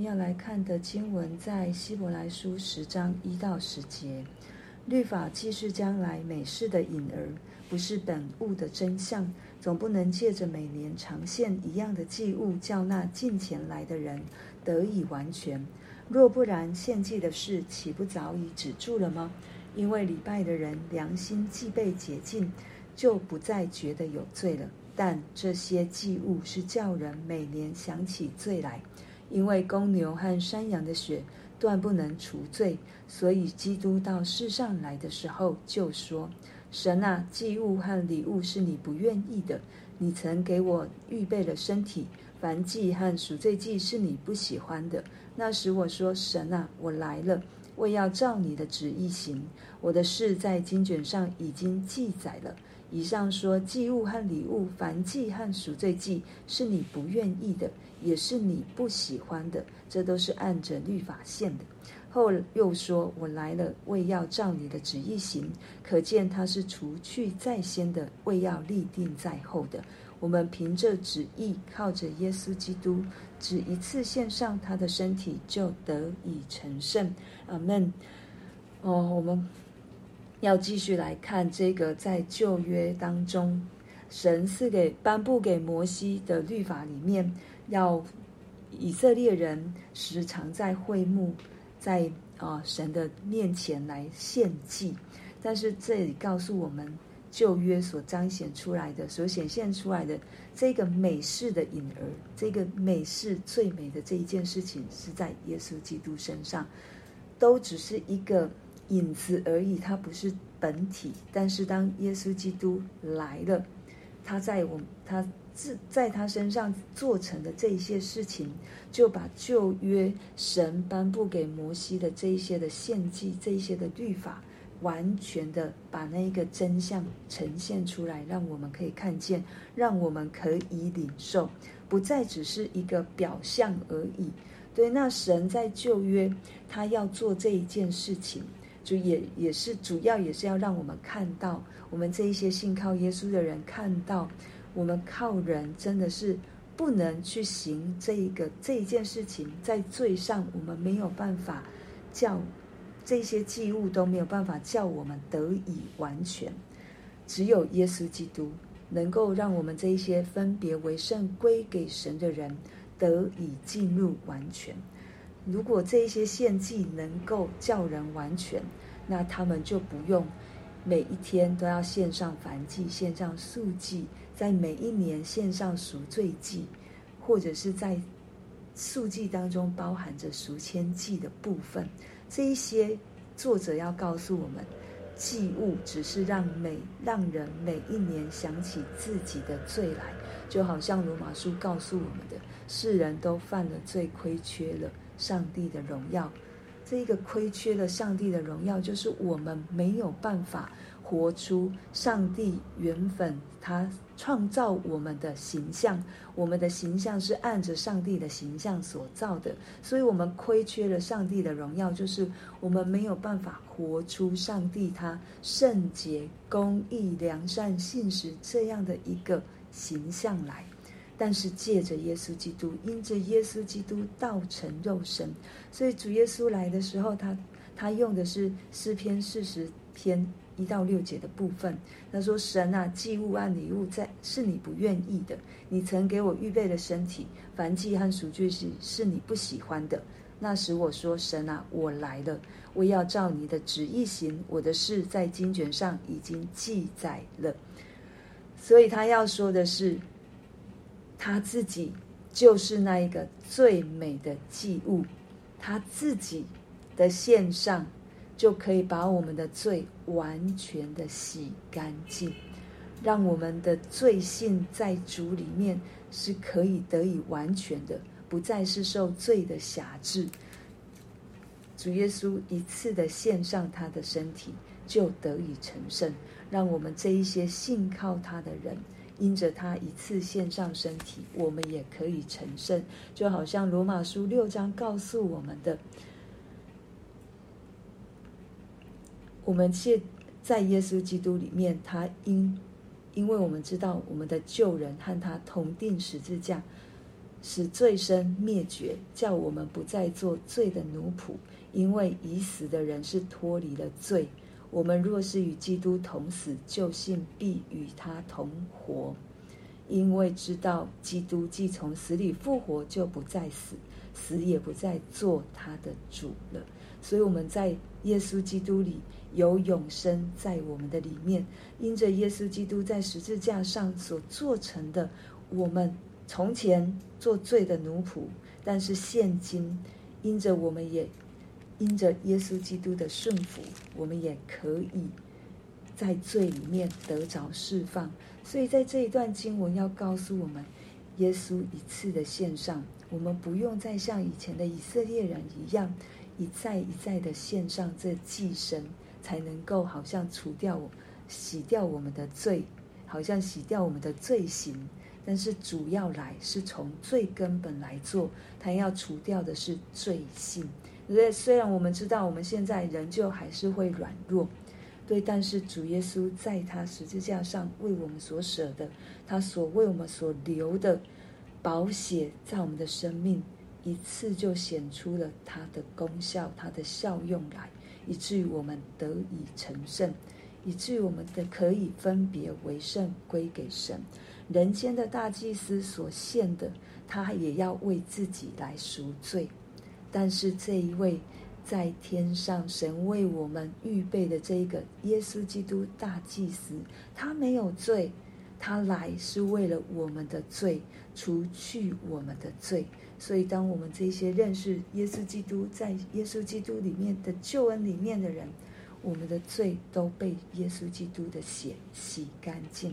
你要来看的经文在希伯来书10章1到10节。律法既是将来美事的影儿，不是本物的真相，总不能借着每年常献一样的祭物，叫那近前来的人得以完全。若不然，献祭的事岂不早已止住了吗？因为礼拜的人良心既被洁净，就不再觉得有罪了。但这些祭物是叫人每年想起罪来，因为公牛和山羊的血断不能除罪，所以基督到世上来的时候就说：神啊，祭物和礼物是你不愿意的，你曾给我预备了身体，燔祭和赎罪祭是你不喜欢的。那时我说：神啊，我来了，我要照你的旨意行，我的事在经卷上已经记载了。以上说祭物和礼物，燔祭和赎罪祭是你不愿意的，也是你不喜欢的，这都是按着律法献的。后又说：我来了，为要照你的旨意行。可见他是除去在先的，为要立定在后的。我们凭着旨意，靠着耶稣基督，只一次献上他的身体，就得以成圣。阿们。我们要继续来看这个在旧约当中，神颁布给摩西的律法里面，要以色列人时常在会幕，在神的面前来献祭。但是这里告诉我们，旧约所彰显出来的，所显现出来的这个美事的影儿，这个美事最美的这一件事情，是在耶稣基督身上，都只是一个影子而已，它不是本体。但是当耶稣基督来了，他在他身上做成的这一些事情，就把旧约神颁布给摩西的这一些的献祭，这一些的律法，完全的把那一个真相呈现出来，让我们可以看见，让我们可以领受，不再只是一个表象而已。对，那神在旧约他要做这一件事情，就也是主要也是要让我们看到，我们这一些信靠耶稣的人看到，我们靠人真的是不能去行这一件事情，在罪上我们没有办法叫这些祭物都没有办法叫我们得以完全，只有耶稣基督能够让我们这一些分别为圣归给神的人得以进入完全。如果这一些献祭能够叫人完全，那他们就不用每一天都要献上燔祭，献上素祭，在每一年献上赎罪祭，或者是在素祭当中包含着赎愆祭的部分。这一些作者要告诉我们，祭物只是让人每一年想起自己的罪来，就好像罗马书告诉我们的，世人都犯了罪，亏缺了上帝的荣耀。这一个亏缺了上帝的荣耀，就是我们没有办法活出上帝原本他创造我们的形象，我们的形象是按着上帝的形象所造的，所以我们亏缺了上帝的荣耀，就是我们没有办法活出上帝他圣洁、公义、良善、信实这样的一个形象来。但是借着耶稣基督，因着耶稣基督道成肉身，所以主耶稣来的时候，他用的是诗篇40篇1到6节的部分。他说：神啊，祭物和礼物是你不愿意的，你曾给我预备的身体，燔祭和赎罪祭是你不喜欢的。那时我说：神啊，我来了，我要照你的旨意行，我的事在经卷上已经记载了。所以他要说的是，他自己就是那一个最美的祭物，他自己的献上就可以把我们的罪完全的洗干净，让我们的罪性在主里面是可以得以完全的，不再是受罪的辖制。主耶稣一次的献上他的身体，就得以成圣，让我们这一些信靠他的人，因着他一次献上身体，我们也可以成圣。就好像罗马书6章告诉我们的，我们在耶稣基督里面，他因为我们知道我们的旧人和他同定十字架，使罪身灭绝，叫我们不再做罪的奴仆，因为已死的人是脱离了罪。我们若是与基督同死，就信必与他同活。因为知道基督既从死里复活，就不再死，死也不再做他的主了。所以我们在耶稣基督里有永生在我们的里面，因着耶稣基督在十字架上所做成的，我们从前做罪的奴仆，但是现今因着我们也因着耶稣基督的顺服，我们也可以在罪里面得着释放。所以在这一段经文要告诉我们，耶稣一次的献上，我们不用再像以前的以色列人一样一再一再的献上这祭牲，才能够好像除掉洗掉我们的罪，好像洗掉我们的罪行。但是主要来是从最根本来做，他要除掉的是罪性。虽然我们知道我们现在仍旧还是会软弱，对，但是主耶稣在他十字架上为我们所舍的，他所为我们所流的宝血，在我们的生命一次就显出了他的功效，他的效用来，以至于我们得以成圣，以至于我们可以分别为圣归给神。人间的大祭司所献的，他也要为自己来赎罪，但是这一位在天上神为我们预备的这一个耶稣基督大祭司，他没有罪，他来是为了我们的罪，除去我们的罪。所以当我们这些认识耶稣基督，在耶稣基督里面的救恩里面的人，我们的罪都被耶稣基督的血洗干净。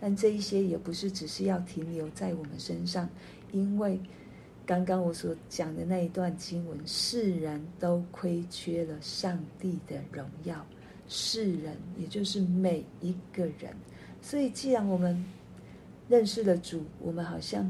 但这一些也不是只是要停留在我们身上，因为刚刚我所讲的那一段经文，世人都亏缺了上帝的荣耀，世人也就是每一个人。所以既然我们认识了主，我们好像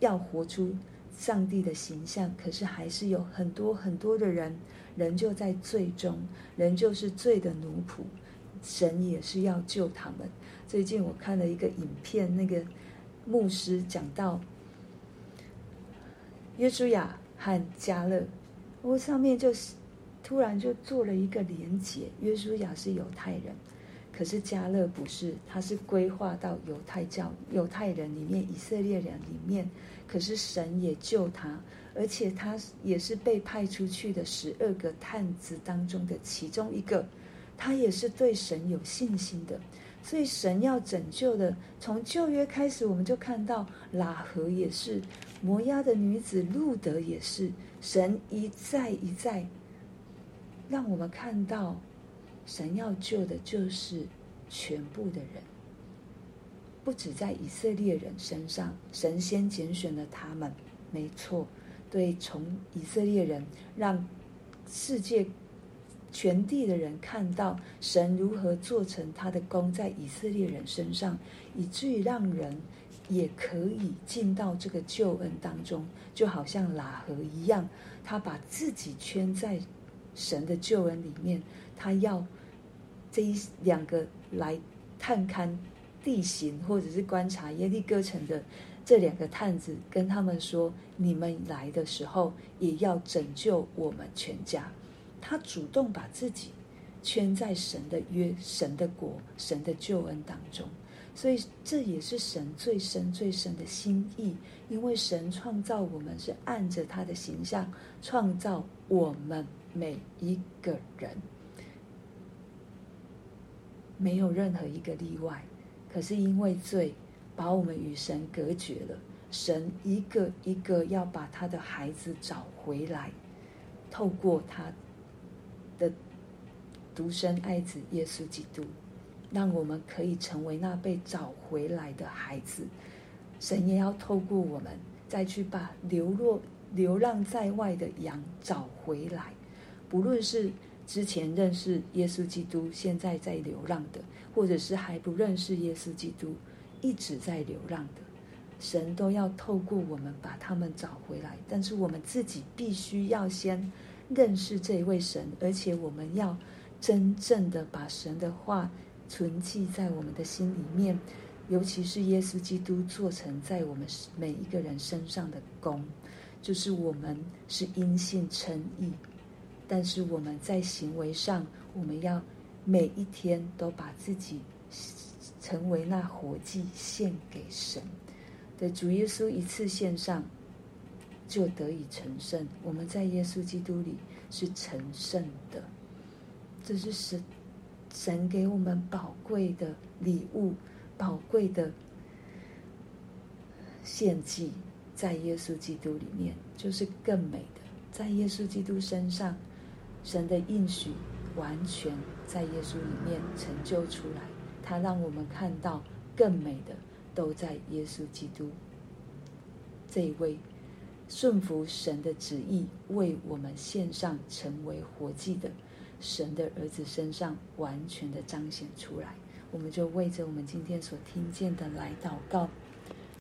要活出上帝的形象，可是还是有很多很多的人仍旧在罪中，仍旧是罪的奴仆，神也是要救他们。最近我看了一个影片，那个牧师讲到约书亚和迦勒，我上面就突然就做了一个连结，约书亚是犹太人，可是迦勒不是，他是规划到犹太人里面，以色列人里面，可是神也救他，而且他也是被派出去的12个探子当中的其中一个，他也是对神有信心的。所以神要拯救的，从旧约开始我们就看到喇合也是，摩押的女子路得也是，神一再一再让我们看到神要救的就是全部的人，不止在以色列人身上，神先拣选了他们，没错，对，从以色列人让世界全地的人看到神如何做成他的功在以色列人身上，以至于让人也可以进到这个救恩当中。就好像喇合一样，他把自己圈在神的救恩里面，他要这一两个来探勘地形或者是观察耶利哥城的这2个探子，跟他们说，你们来的时候也要拯救我们全家。他主动把自己圈在神的约、神的国、神的救恩当中，所以这也是神最深最深的心意。因为神创造我们是按着他的形象创造我们每一个人，没有任何一个例外。可是因为罪把我们与神隔绝了，神一个一个要把他的孩子找回来，透过他的独生爱子耶稣基督，让我们可以成为那被找回来的孩子。神也要透过我们再去把流浪在外的羊找回来，不论是之前认识耶稣基督现在在流浪的，或者是还不认识耶稣基督一直在流浪的，神都要透过我们把他们找回来。但是我们自己必须要先认识这一位神，而且我们要真正的把神的话存记在我们的心里面，尤其是耶稣基督做成在我们每一个人身上的功，就是我们是因信称义，但是我们在行为上，我们要每一天都把自己成为那活祭献给神。对，主耶稣一次献上就得以成圣，我们在耶稣基督里是成圣的，这是神给我们宝贵的礼物，宝贵的献祭，在耶稣基督里面就是更美的。在耶稣基督身上，神的应许完全在耶稣里面成就出来，他让我们看到更美的都在耶稣基督这一位顺服神的旨意为我们献上成为活祭的神的儿子身上完全的彰显出来。我们就为着我们今天所听见的来祷告。